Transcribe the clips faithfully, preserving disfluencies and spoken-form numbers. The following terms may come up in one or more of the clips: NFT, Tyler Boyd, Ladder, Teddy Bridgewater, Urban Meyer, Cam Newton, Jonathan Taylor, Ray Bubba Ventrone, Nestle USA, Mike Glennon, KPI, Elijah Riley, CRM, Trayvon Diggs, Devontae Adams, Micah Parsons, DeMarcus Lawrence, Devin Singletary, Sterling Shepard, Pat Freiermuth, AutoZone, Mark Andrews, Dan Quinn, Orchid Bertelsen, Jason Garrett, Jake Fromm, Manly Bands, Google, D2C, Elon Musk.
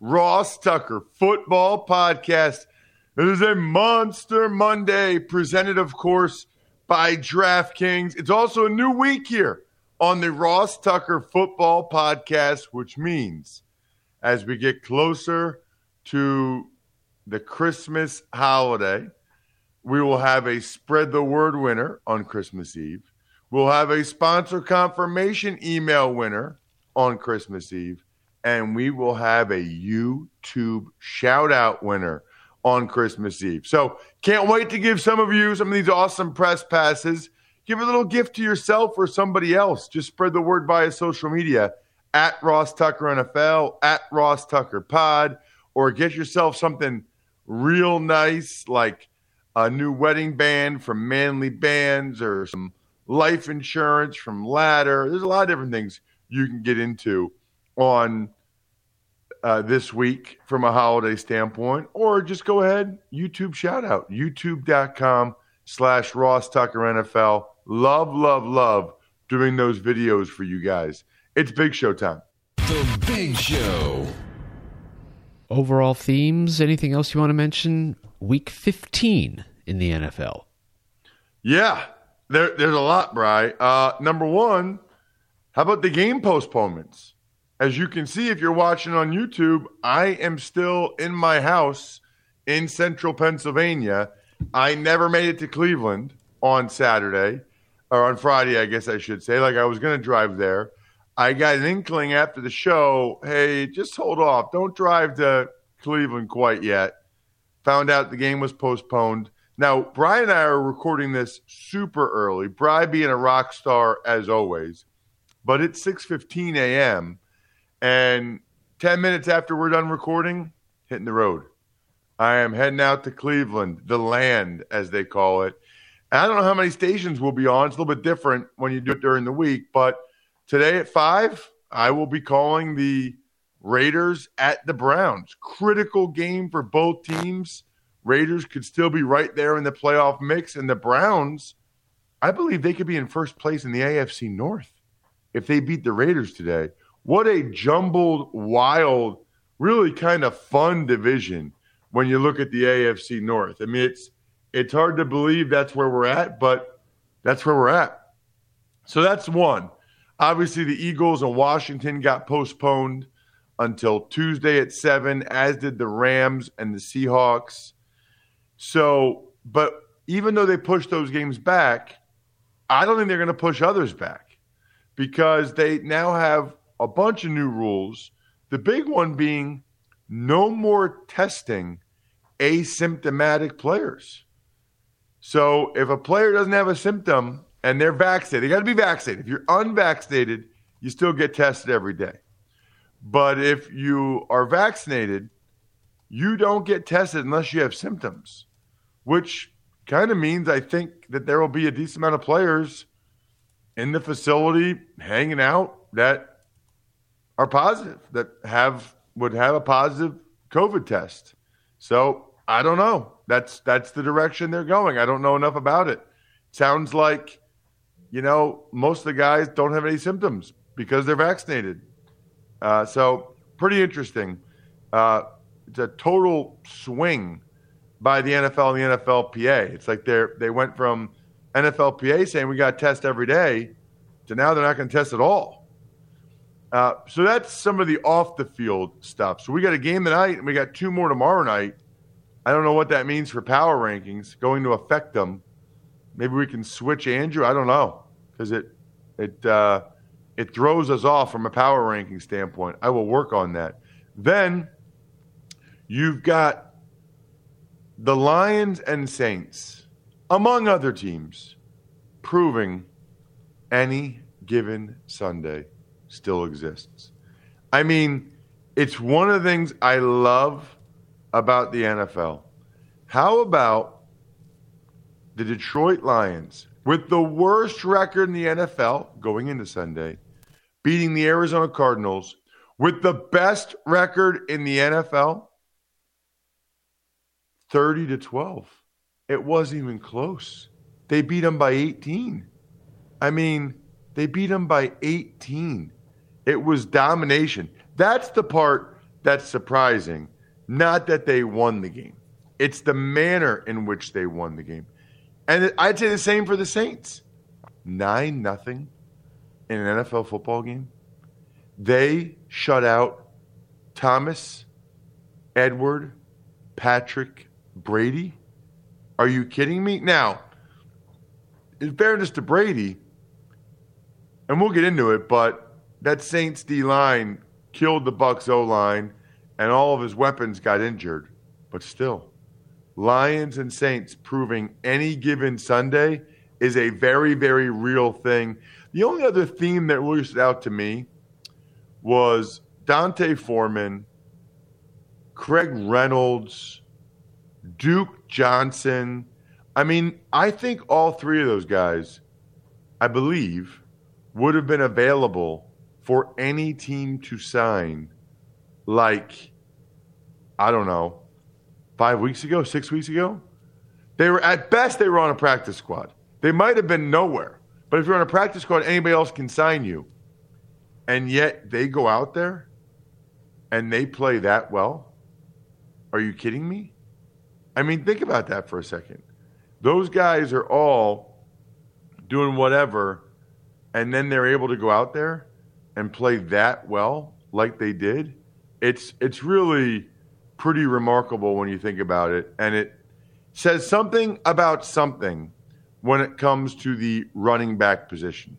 Ross Tucker Football Podcast. It is a Monster Monday, presented, of course, by DraftKings. It's also a new week here on the Ross Tucker Football Podcast, which means as we get closer to the Christmas holiday, we will have a Spread the Word winner on Christmas Eve. We'll have a sponsor confirmation email winner on Christmas Eve. And we will have a YouTube shout-out winner on Christmas Eve. So can't wait to give some of you some of these awesome press passes. Give a little gift to yourself or somebody else. Just spread the word via social media, at Ross Tucker N F L, at Ross Tucker Pod, or get yourself something real nice like a new wedding band from Manly Bands or some life insurance from Ladder. There's a lot of different things you can get into on uh, this week from a holiday standpoint, or just go ahead, YouTube shout out, youtube.com slash Ross Tucker N F L. Love, love, love doing those videos for you guys. It's Big Show time. The Big Show. Overall themes, anything else you want to mention? Week fifteen in the N F L. Yeah, there, there's a lot, Bri. Uh, number one, how about the game postponements? As you can see, if you're watching on YouTube, I am still in my house in central Pennsylvania. I never made it to Cleveland on Saturday, or on Friday, I guess I should say. Like, I was going to drive there. I got an inkling after the show, hey, just hold off. Don't drive to Cleveland quite yet. Found out the game was postponed. Now, Bri and I are recording this super early. Bri being a rock star, as always. But it's six fifteen a.m., and ten minutes after we're done recording, hitting the road. I am heading out to Cleveland, the land, as they call it. And I don't know how many stations we'll be on. It's a little bit different when you do it during the week. But today at five, I will be calling the Raiders at the Browns. Critical game for both teams. Raiders could still be right there in the playoff mix. And the Browns, I believe they could be in first place in the A F C North if they beat the Raiders today. What a jumbled, wild, really kind of fun division when you look at the A F C North. I mean, it's it's hard to believe that's where we're at, but that's where we're at. So that's one. Obviously, the Eagles and Washington got postponed until Tuesday at seven, as did the Rams and the Seahawks. So, but even though they pushed those games back, I don't think they're going to push others back because they now have a bunch of new rules, the big one being no more testing asymptomatic players. So if a player doesn't have a symptom and they're vaccinated, they got to be vaccinated. If you're unvaccinated, you still get tested every day. But if you are vaccinated, you don't get tested unless you have symptoms, which kind of means I think that there will be a decent amount of players in the facility hanging out that are positive, that have would have a positive COVID test. So I don't know. That's that's the direction they're going. I don't know enough about it. Sounds like, you know, most of the guys don't have any symptoms because they're vaccinated. Uh, so pretty interesting. Uh, it's a total swing by the N F L and the N F L P A. It's like they they went from N F L P A saying we got to test every day to now they're not going to test at all. Uh, so that's some of the off-the-field stuff. So we got a game tonight, and we got two more tomorrow night. I don't know what that means for power rankings, going to affect them. Maybe we can switch Andrew. I don't know, because it it uh, it throws us off from a power ranking standpoint. I will work on that. Then you've got the Lions and Saints, among other teams, proving any given Sunday still exists. I mean, it's one of the things I love about the N F L. How about the Detroit Lions, with the worst record in the N F L going into Sunday, beating the Arizona Cardinals, with the best record in the N F L, thirty to twelve. It wasn't even close. They beat them by eighteen. I mean, they beat them by eighteen. It was domination. That's the part that's surprising. Not that they won the game. It's the manner in which they won the game. And I'd say the same for the Saints. nine nothing in an N F L football game. They shut out Thomas, Edward, Patrick, Brady. Are you kidding me? Now, in fairness to Brady, and we'll get into it, but that Saints D-line killed the Bucs O-line, and all of his weapons got injured. But still, Lions and Saints proving any given Sunday is a very, very real thing. The only other theme that really stood out to me was D'Onta Foreman, Craig Reynolds, Duke Johnson. I mean, I think all three of those guys, I believe, would have been available for any team to sign like, I don't know, five weeks ago, six weeks ago. They were, at best, they were on a practice squad. They might have been nowhere. But if you're on a practice squad, anybody else can sign you. And yet they go out there and they play that well. Are you kidding me? I mean, think about that for a second. Those guys are all doing whatever, and then they're able to go out there and play that well like they did. It's it's really pretty remarkable when you think about it, and it says something about something when it comes to the running back position.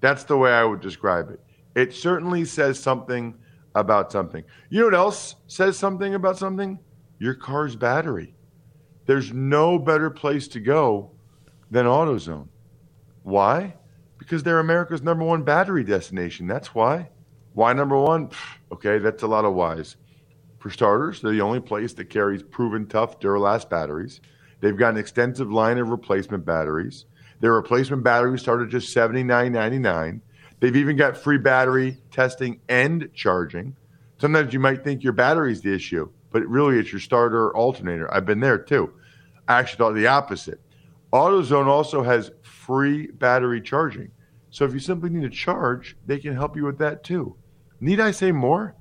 That's the way I would describe it. It certainly says something about something. You know what else says something about something? Your car's battery. There's no better place to go than AutoZone. Why? Because they're America's number one battery destination. That's why. Why number one? Pfft, okay, that's a lot of whys. For starters, they're the only place that carries proven tough Duralast batteries. They've got an extensive line of replacement batteries. Their replacement batteries start at just seventy-nine ninety-nine. They've even got free battery testing and charging. Sometimes you might think your battery's the issue, but really it's your starter or alternator. I've been there too. I actually thought the opposite. AutoZone also has free battery charging. So if you simply need to charge, they can help you with that too. Need I say more?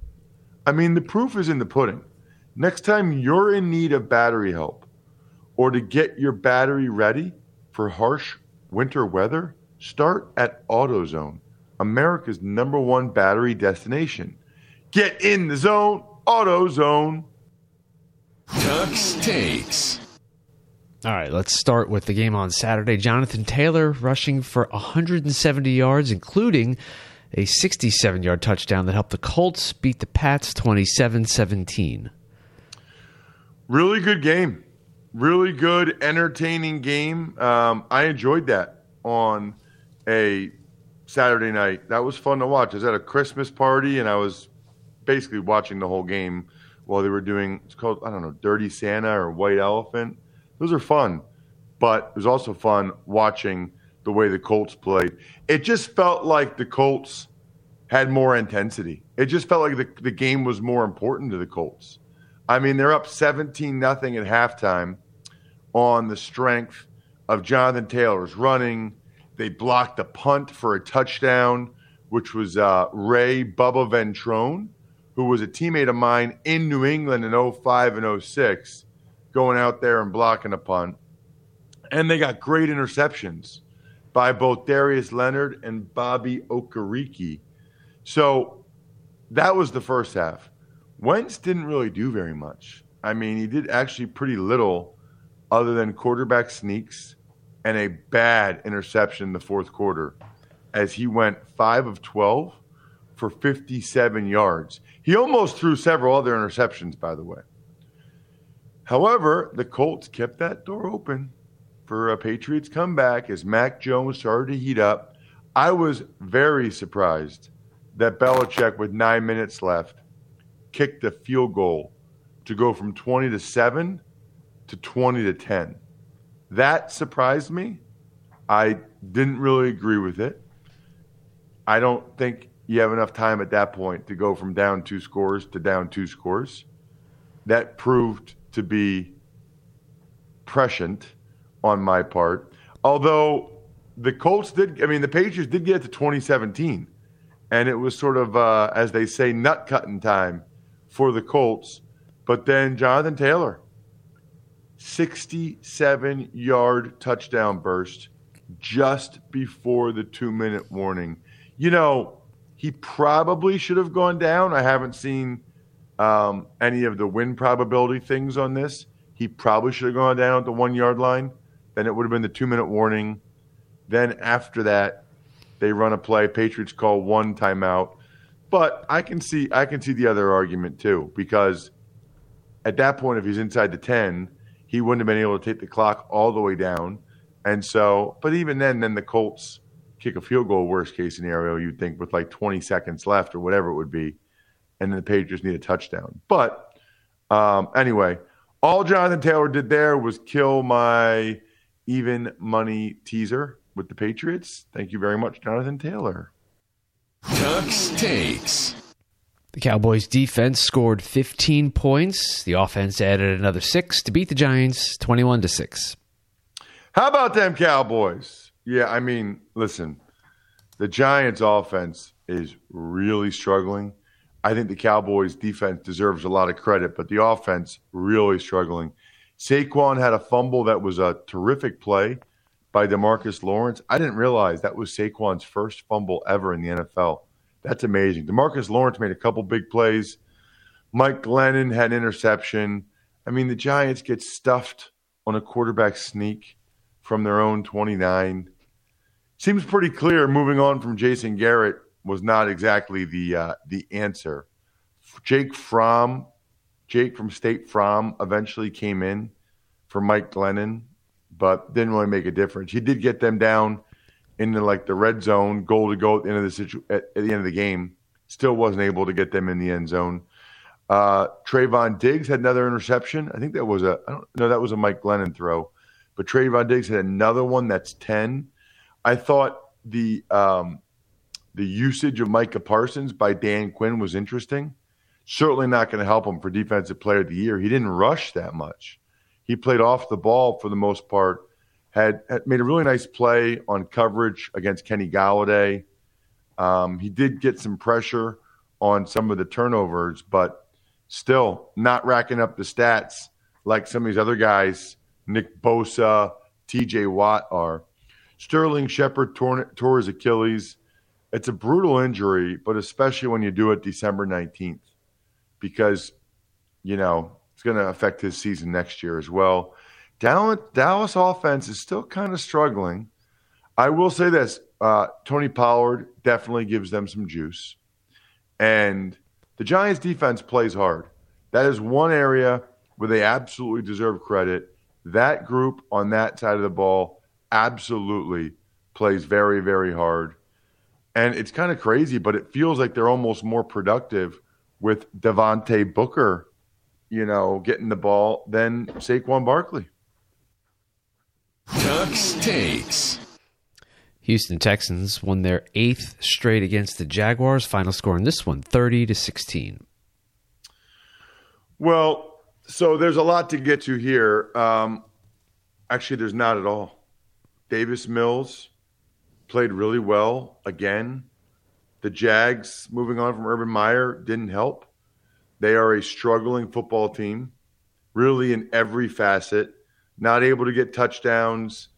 I mean, the proof is in the pudding. Next time you're in need of battery help or to get your battery ready for harsh winter weather, start at AutoZone, America's number one battery destination. Get in the zone, AutoZone. Tux takes. All right, let's start with the game on Saturday. Jonathan Taylor rushing for one hundred seventy yards, including a sixty-seven-yard touchdown that helped the Colts beat the Pats twenty-seven seventeen. Really good game. Really good, entertaining game. Um, I enjoyed that on a Saturday night. That was fun to watch. I was at a Christmas party, and I was basically watching the whole game while they were doing, it's called, I don't know, Dirty Santa or White Elephant. Those are fun, but it was also fun watching the way the Colts played. It just felt like the Colts had more intensity. It just felt like the, the game was more important to the Colts. I mean, they're up seventeen nothing at halftime on the strength of Jonathan Taylor's running. They blocked a punt for a touchdown, which was uh, Ray Bubba Ventrone, who was a teammate of mine in New England in oh five and oh six, going out there and blocking a punt. And they got great interceptions by both Darius Leonard and Bobby Okereke. So that was the first half. Wentz didn't really do very much. I mean, he did actually pretty little other than quarterback sneaks and a bad interception in the fourth quarter as he went five of twelve for fifty-seven yards. He almost threw several other interceptions, by the way. However, the Colts kept that door open for a Patriots comeback as Mac Jones started to heat up. I was very surprised that Belichick, with nine minutes left, kicked a field goal to go from twenty to seven to twenty to ten. That surprised me. I didn't really agree with it. I don't think you have enough time at that point to go from down two scores to down two scores. That proved to be prescient on my part. Although the Colts did, I mean, the Patriots did get to twenty seventeen, and it was sort of, uh, as they say, nut-cutting time for the Colts. But then Jonathan Taylor, sixty-seven-yard touchdown burst just before the two-minute warning. You know, he probably should have gone down. I haven't seen um, any of the win probability things on this. He probably should have gone down at the one-yard line. Then it would have been the two-minute warning. Then after that, they run a play. Patriots call one timeout. But I can see I can see the other argument too, because at that point, if he's inside the ten, he wouldn't have been able to take the clock all the way down. And so, but even then, then the Colts kick a field goal, worst case scenario, you'd think, with like twenty seconds left or whatever it would be, and then the Patriots need a touchdown. But um, anyway, all Jonathan Taylor did there was kill my even money teaser with the Patriots. Thank you very much, Jonathan Taylor. Ducks takes. The Cowboys defense scored fifteen points. The offense added another six to beat the Giants twenty-one to six. How about them Cowboys? Yeah, I mean, listen, the Giants offense is really struggling. I think the Cowboys defense deserves a lot of credit, but the offense really struggling. Saquon had a fumble that was a terrific play by DeMarcus Lawrence. I didn't realize that was Saquon's first fumble ever in the N F L. That's amazing. DeMarcus Lawrence made a couple big plays. Mike Glennon had an interception. I mean, the Giants get stuffed on a quarterback sneak from their own twenty-nine. Seems pretty clear moving on from Jason Garrett was not exactly the uh, the answer. Jake Fromm, Jake from State Fromm, eventually came in for Mike Glennon, but didn't really make a difference. He did get them down into like the red zone, goal to go at the end of the situ- at, at the end of the game. Still wasn't able to get them in the end zone. Uh, Trayvon Diggs had another interception. I think that was a I don't know that was a Mike Glennon throw, but Trayvon Diggs had another one. That's ten. I thought the um, the usage of Micah Parsons by Dan Quinn was interesting. Certainly not going to help him for Defensive Player of the Year. He didn't rush that much. He played off the ball for the most part. Had, had made a really nice play on coverage against Kenny Galladay. Um, he did get some pressure on some of the turnovers, but still not racking up the stats like some of these other guys, Nick Bosa, T J Watt are. Sterling Shepard tore, tore his Achilles. It's a brutal injury, but especially when you do it December nineteenth, because, you know, it's going to affect his season next year as well. Dallas offense is still kind of struggling. I will say this. Uh, Tony Pollard definitely gives them some juice. And the Giants defense plays hard. That is one area where they absolutely deserve credit. That group on that side of the ball absolutely plays very, very hard. And it's kind of crazy, but it feels like they're almost more productive with Devontae Booker, you know, getting the ball than Saquon Barkley. Ducks takes. Houston Texans won their eighth straight against the Jaguars. Final score in this one, thirty to sixteen. Well, so there's a lot to get to here. Um, actually, there's not at all. Davis Mills played really well again. The Jags, moving on from Urban Meyer, didn't help. They are a struggling football team, really in every facet, not able to get touchdowns,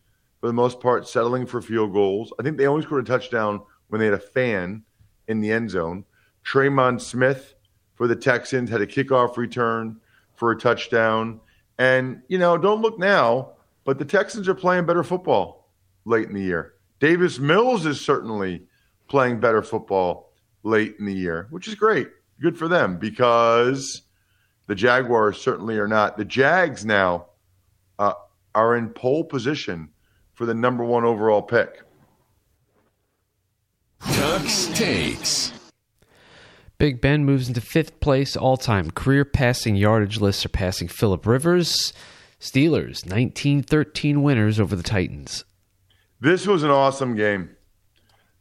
for the most part, settling for field goals. I think they only scored a touchdown when they had a fan in the end zone. Traymon Smith for the Texans had a kickoff return for a touchdown. And, you know, don't look now, but the Texans are playing better football late in the year. Davis Mills is certainly playing better football late in the year, which is great. Good for them, because the Jaguars certainly are not. The Jags now uh, are in pole position for the number one overall pick. Tux takes. Big Ben moves into fifth place all-time. Career passing yardage list surpassing Phillip Rivers. Steelers, nineteen thirteen winners over the Titans. This was an awesome game.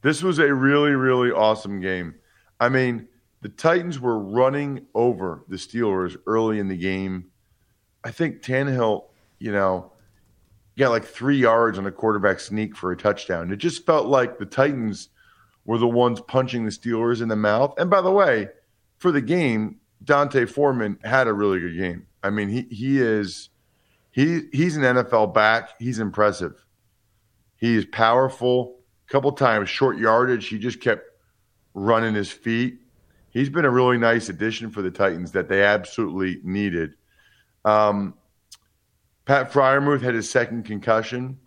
This was a really, really awesome game. I mean, the Titans were running over the Steelers early in the game. I think Tannehill, you know, got like three yards on a quarterback sneak for a touchdown. It just felt like the Titans were the ones punching the Steelers in the mouth. And by the way, for the game, D'Onta Foreman had a really good game. I mean, he he is he he's an N F L back. He's impressive. He is powerful. A couple times, short yardage, he just kept running his feet. He's been a really nice addition for the Titans that they absolutely needed. Um, Pat Fryermuth had his second concussion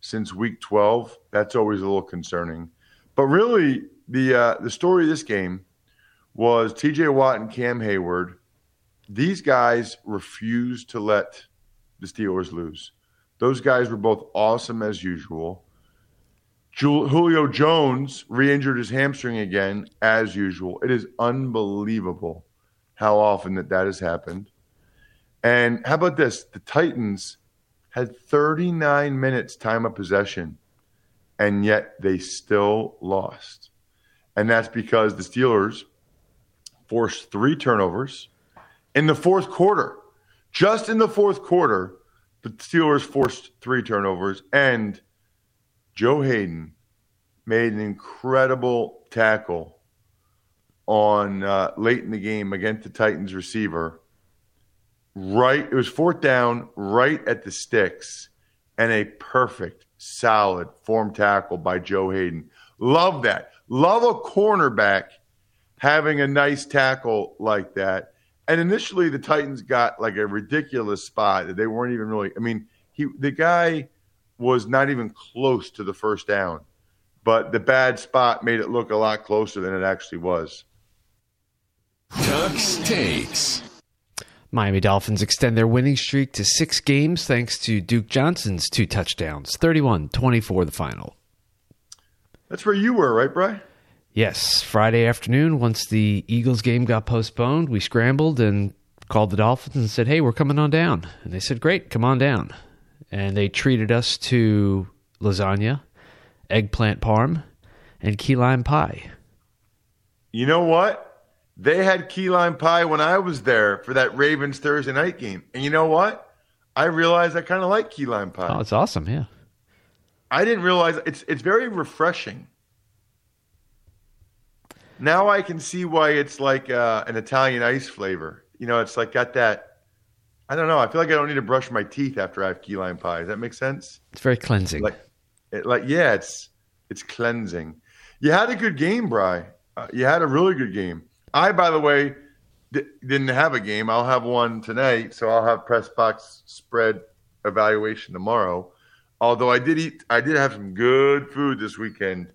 since week twelve. That's always a little concerning. But really, the uh, the story of this game was T J Watt and Cam Hayward. These guys refused to let the Steelers lose. Those guys were both awesome as usual. Jul- Julio Jones re-injured his hamstring again as usual. It is unbelievable how often that, that has happened. And how about this? The Titans had thirty-nine minutes time of possession, and yet they still lost. And that's because the Steelers forced three turnovers in the fourth quarter. Just in the fourth quarter, the Steelers forced three turnovers, and Joe Hayden made an incredible tackle on uh, late in the game against the Titans receiver. Right, it was fourth down, right at the sticks, and a perfect, solid form tackle by Joe Hayden. Love that. Love a cornerback having a nice tackle like that. And initially the Titans got like a ridiculous spot that they weren't even really – I mean, he the guy was not even close to the first down, but the bad spot made it look a lot closer than it actually was. Tux takes. Miami Dolphins extend their winning streak to six games thanks to Duke Johnson's two touchdowns, thirty-one twenty-four the final. That's where you were, right, Bri? Yes. Friday afternoon, once the Eagles game got postponed, we scrambled and called the Dolphins and said, hey, we're coming on down. And they said, great, come on down. And they treated us to lasagna, eggplant parm, and key lime pie. You know what? They had key lime pie when I was there for that Ravens Thursday night game. And you know what? I realized I kind of like key lime pie. Oh, it's awesome, yeah. I didn't realize it's it's very refreshing. Now I can see why it's like uh, an Italian ice flavor. You know, it's like got that, I don't know, I feel like I don't need to brush my teeth after I have key lime pie. Does that make sense? It's very cleansing. Like, it, like yeah, it's it's cleansing. You had a good game, Bri. Uh, you had a really good game. I, by the way, d- didn't have a game. I'll have one tonight, so I'll have press box spread evaluation tomorrow. Although I did eat, I did have some good food this weekend.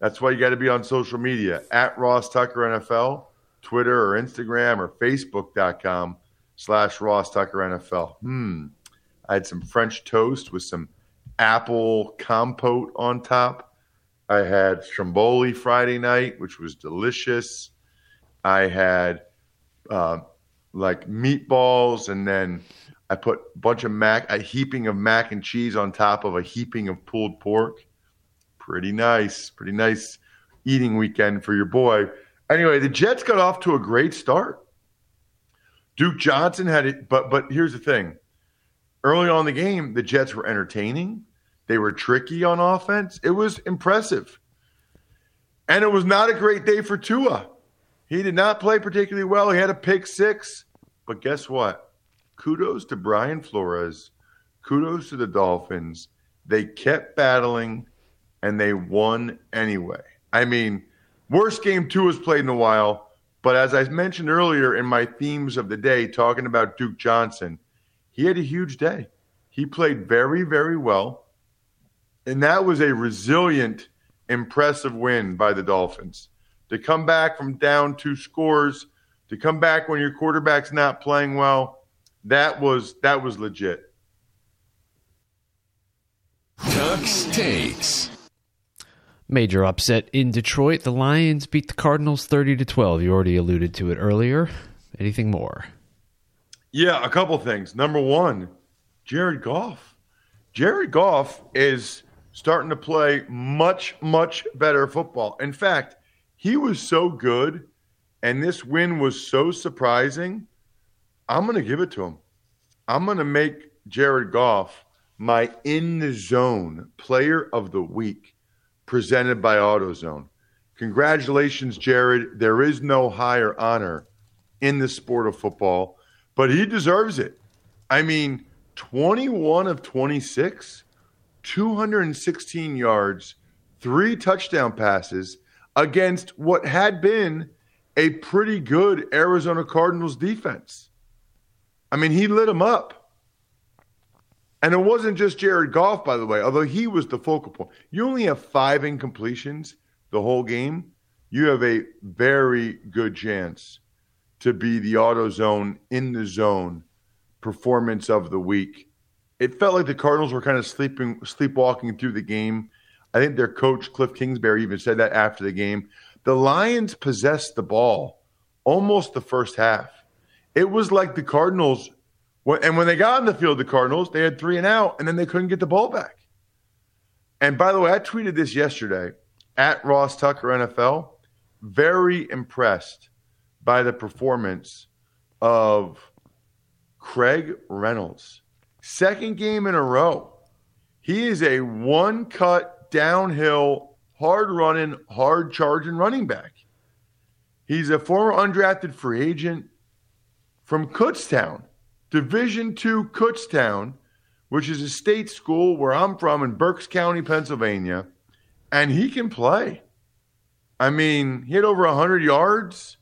That's why you got to be on social media at Ross Tucker N F L, Twitter or Instagram or Facebook.com slash Ross Tucker N F L. Hmm. I had some French toast with some apple compote on top. I had stromboli Friday night, which was delicious. I had uh, like meatballs, and then I put a bunch of mac, a heaping of mac and cheese on top of a heaping of pulled pork. Pretty nice, pretty nice eating weekend for your boy. Anyway, the Jets got off to a great start. Duke Johnson had it, but but here's the thing: early on in the game, the Jets were entertaining. They were tricky on offense. It was impressive. And it was not a great day for Tua. He did not play particularly well. He had a pick six. But guess what? Kudos to Brian Flores. Kudos to the Dolphins. They kept battling, and they won anyway. I mean, worst game Tua's played in a while. But as I mentioned earlier in my themes of the day, talking about Duke Johnson, he had a huge day. He played very, very well. And that was a resilient, impressive win by the Dolphins. To come back from down two scores, to come back when your quarterback's not playing well, that was that was legit. Ducks takes. Major upset in Detroit. The Lions beat the Cardinals thirty to twelve. You already alluded to it earlier. Anything more? Yeah, a couple things. Number one, Jared Goff. Jared Goff is starting to play much, much better football. In fact, he was so good, and this win was so surprising, I'm going to give it to him. I'm going to make Jared Goff my In the Zone Player of the Week, presented by AutoZone. Congratulations, Jared. There is no higher honor in the sport of football, but he deserves it. I mean, twenty-one of twenty-six, two hundred sixteen yards, three touchdown passes against what had been a pretty good Arizona Cardinals defense. I mean, he lit them up. And it wasn't just Jared Goff, by the way, although he was the focal point. You only have five incompletions the whole game. You have a very good chance to be the AutoZone In the Zone performance of the week. It felt like the Cardinals were kind of sleeping, sleepwalking through the game. I think their coach, Cliff Kingsbury, even said that after the game. The Lions possessed the ball almost the first half. It was like the Cardinals, and when they got on the field, the Cardinals, they had three and out, and then they couldn't get the ball back. And by the way, I tweeted this yesterday, at Ross Tucker N F L, very impressed by the performance of Craig Reynolds. Second game in a row. He is a one-cut, downhill, hard-running, hard-charging running back. He's a former undrafted free agent from Kutztown, Division two Kutztown, which is a state school where I'm from in Berks County, Pennsylvania, and he can play. I mean, he had over one hundred yards.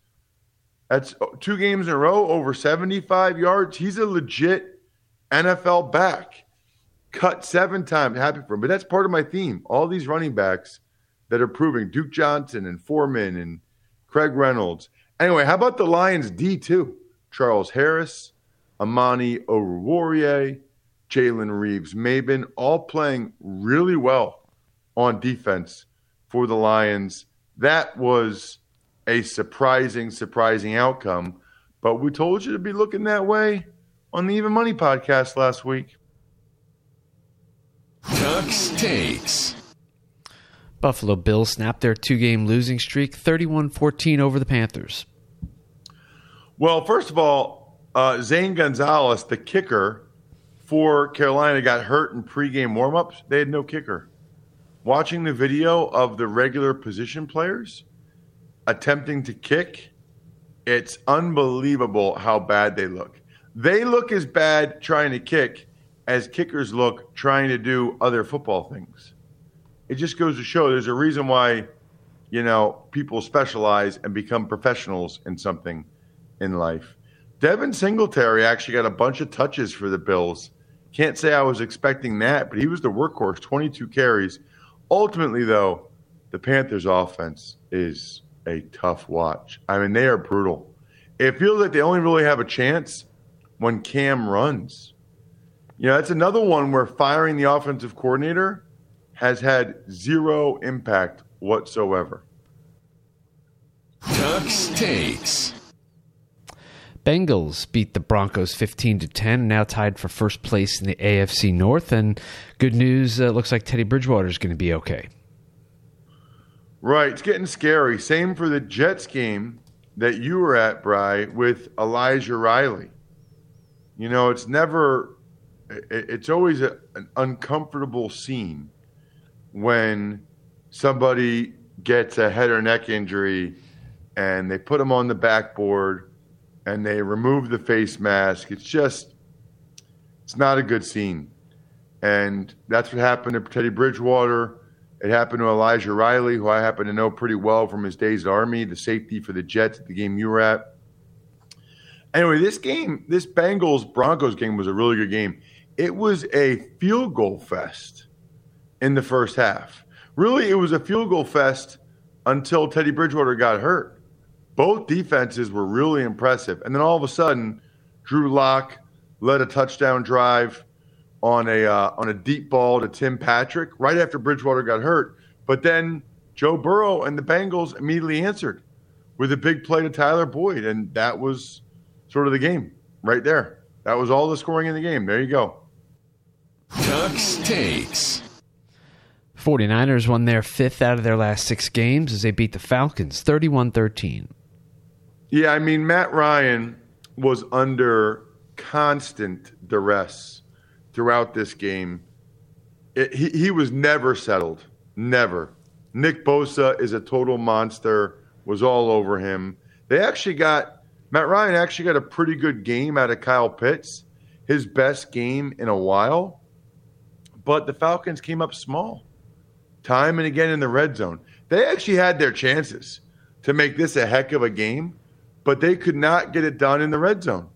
That's two games in a row, over seventy-five yards. He's a legit N F L back. Cut seven times. Happy for him. But that's part of my theme. All these running backs that are proving, Duke Johnson and Foreman and Craig Reynolds. Anyway, how about the Lions D two? Charles Harris, Amani Oruwariye, Jalen Reeves-Maybin, all playing really well on defense for the Lions. That was a surprising, surprising outcome. But we told you to be looking that way on the Even Money podcast last week. Ducks takes. Buffalo Bills snapped their two-game losing streak, thirty-one fourteen over the Panthers. Well, first of all, uh, Zane Gonzalez, the kicker for Carolina, got hurt in pregame warmups. They had no kicker. Watching the video of the regular position players attempting to kick, it's unbelievable how bad they look. They look as bad trying to kick as kickers look trying to do other football things. It just goes to show there's a reason why, you know, people specialize and become professionals in something in life. Devin Singletary actually got a bunch of touches for the Bills. Can't say I was expecting that, but he was the workhorse, twenty-two carries. Ultimately, though, the Panthers' offense is a tough watch. I mean, they are brutal. It feels like they only really have a chance when Cam runs. You know, that's another one where firing the offensive coordinator has had zero impact whatsoever. Ducks takes. Bengals beat the Broncos fifteen to ten, now tied for first place in the A F C North. And good news, it uh, looks like Teddy Bridgewater is going to be okay. Right, it's getting scary. Same for the Jets game that you were at, Bri, with Elijah Riley. You know, it's never it's always a, an uncomfortable scene when somebody gets a head or neck injury and they put them on the backboard and they remove the face mask. It's just, it's not a good scene. And that's what happened to Teddy Bridgewater. It happened to Elijah Riley, who I happen to know pretty well from his days at Army, the safety for the Jets at the game you were at. Anyway, this game, this Bengals-Broncos game was a really good game. It was a field goal fest in the first half. Really, it was a field goal fest until Teddy Bridgewater got hurt. Both defenses were really impressive. And then all of a sudden, Drew Lock led a touchdown drive on a uh, on a deep ball to Tim Patrick right after Bridgewater got hurt. But then Joe Burrow and the Bengals immediately answered with a big play to Tyler Boyd, and that was sort of the game right there. That was all the scoring in the game. There you go. Ducks takes. forty-niners won their fifth out of their last six games as they beat the Falcons thirty-one thirteen. Yeah, I mean, Matt Ryan was under constant duress throughout this game. It, he, he was never settled. Never. Nick Bosa is a total monster, was all over him. They actually got, Matt Ryan actually got a pretty good game out of Kyle Pitts, his best game in a while. But the Falcons came up small, time and again in the red zone. They actually had their chances to make this a heck of a game, but they could not get it done in the red zone.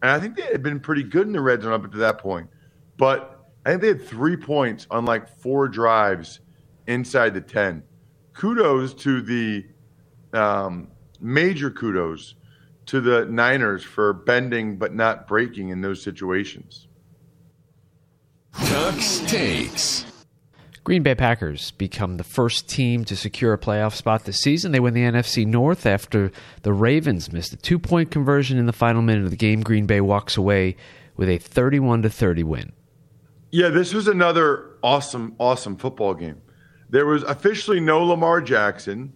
And I think they had been pretty good in the red zone up to that point. But I think they had three points on like four drives inside the ten. Kudos to the um, major kudos to the Niners for bending but not breaking in those situations. Ducks takes. Green Bay Packers become the first team to secure a playoff spot this season. They win the N F C North after the Ravens missed a two-point conversion in the final minute of the game. Green Bay walks away with a thirty-one to thirty win. Yeah, this was another awesome, awesome football game. There was officially no Lamar Jackson,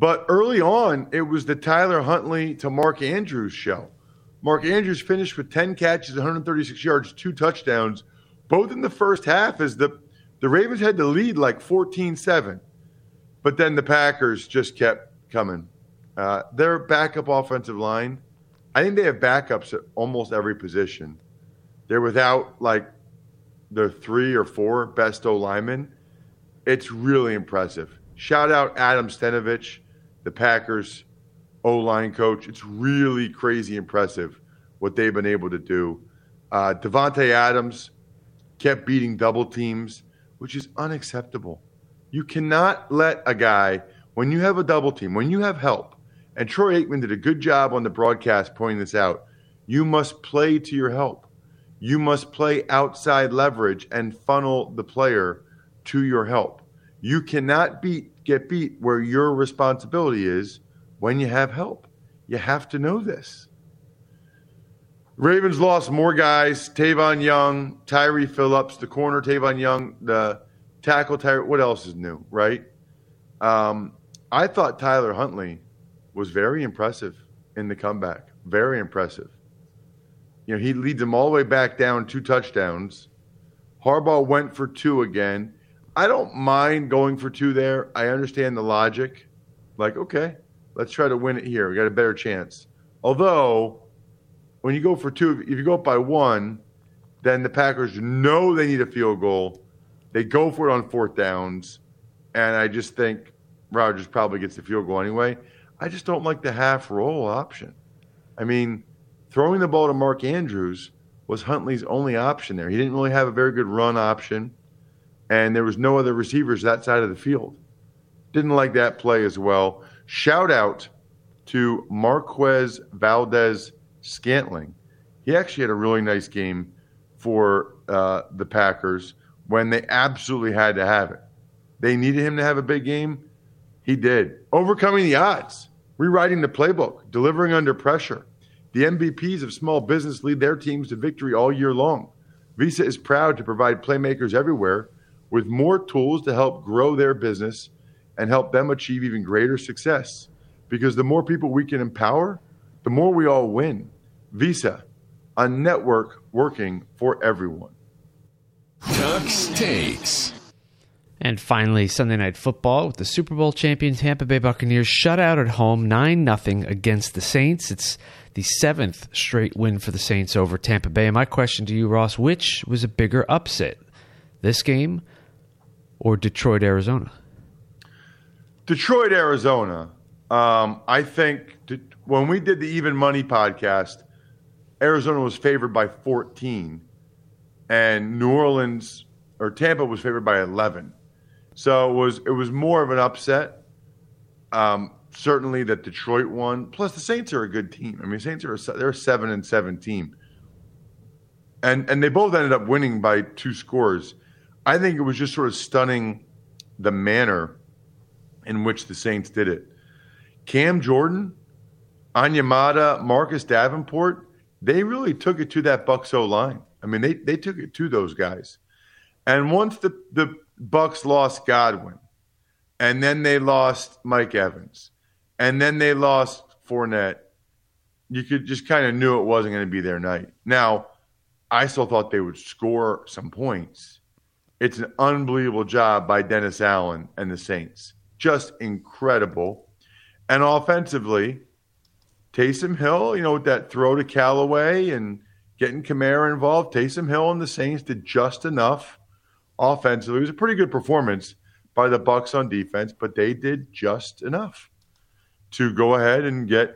but early on, it was the Tyler Huntley to Mark Andrews show. Mark Andrews finished with ten catches, one hundred thirty-six yards, two touchdowns, both in the first half as the The Ravens had to lead like fourteen seven, but then the Packers just kept coming. Uh, their backup offensive line, I think they have backups at almost every position. They're without like their three or four best O-linemen. It's really impressive. Shout out Adam Stenovich, the Packers O-line coach. It's really crazy impressive what they've been able to do. Uh, Devontae Adams kept beating double teams, which is unacceptable. You cannot let a guy, when you have a double team, when you have help, and Troy Aikman did a good job on the broadcast pointing this out, you must play to your help. You must play outside leverage and funnel the player to your help. You cannot beat get beat where your responsibility is when you have help. You have to know this. Ravens lost more guys. Tavon Young, Tyree Phillips, the corner, Tavon Young, the tackle, Tyree. What else is new, right? Um, I thought Tyler Huntley was very impressive in the comeback. Very impressive. You know, he leads them all the way back down, two touchdowns. Harbaugh went for two again. I don't mind going for two there. I understand the logic. Like, okay, let's try to win it here. We got a better chance. Although, when you go for two, if you go up by one, then the Packers know they need a field goal. They go for it on fourth downs, and I just think Rodgers probably gets the field goal anyway. I just don't like the half roll option. I mean, throwing the ball to Mark Andrews was Huntley's only option there. He didn't really have a very good run option, and there was no other receivers that side of the field. Didn't like that play as well. Shout out to Marquez Valdez Scantling. He actually had a really nice game for uh, the Packers when they absolutely had to have it. They needed him to have a big game. He did. Overcoming the odds, rewriting the playbook, delivering under pressure. The M V Ps of small business lead their teams to victory all year long. Visa is proud to provide playmakers everywhere with more tools to help grow their business and help them achieve even greater success. Because the more people we can empower, the more we all win. Visa, a network working for everyone. Ducks Takes. And finally, Sunday Night Football with the Super Bowl champion Tampa Bay Buccaneers shut out at home nine nothing against the Saints. It's the seventh straight win for the Saints over Tampa Bay. And my question to you, Ross, which was a bigger upset, this game or Detroit, Arizona? Detroit, Arizona. Um, I think when we did the Even Money podcast, Arizona was favored by fourteen, and New Orleans or Tampa was favored by eleven. So it was it was more of an upset, um, certainly, that Detroit won. Plus, the Saints are a good team. I mean, Saints are a, they're a seven and seven team, and and they both ended up winning by two scores. I think it was just sort of stunning the manner in which the Saints did it. Cam Jordan, Onyemata, Marcus Davenport, they really took it to that Bucs O line. I mean, they they took it to those guys. And once the, the Bucs lost Godwin, and then they lost Mike Evans, and then they lost Fournette, you could just kind of knew it wasn't going to be their night. Now, I still thought they would score some points. It's an unbelievable job by Dennis Allen and the Saints. Just incredible. And offensively, Taysom Hill, you know, with that throw to Callaway and getting Kamara involved, Taysom Hill and the Saints did just enough. Offensively, it was a pretty good performance by the Bucs on defense, but they did just enough to go ahead and get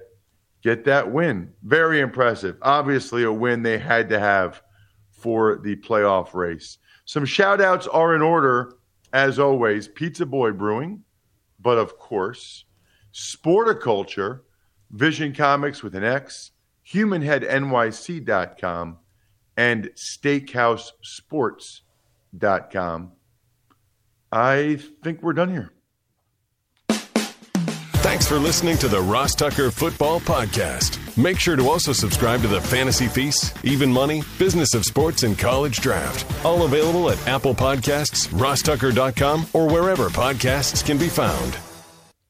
get that win. Very impressive. Obviously, a win they had to have for the playoff race. Some shout-outs are in order, as always. Pizza Boy Brewing, but of course, Sporticulture, Vision Comics with an X, human head N Y C dot com, and Steakhouse Sports. Dot com. I think we're done here. Thanks for listening to the Ross Tucker Football Podcast. Make sure to also subscribe to the Fantasy Feast, Even Money, Business of Sports, and College Draft. All available at Apple Podcasts, ross tucker dot com, or wherever podcasts can be found.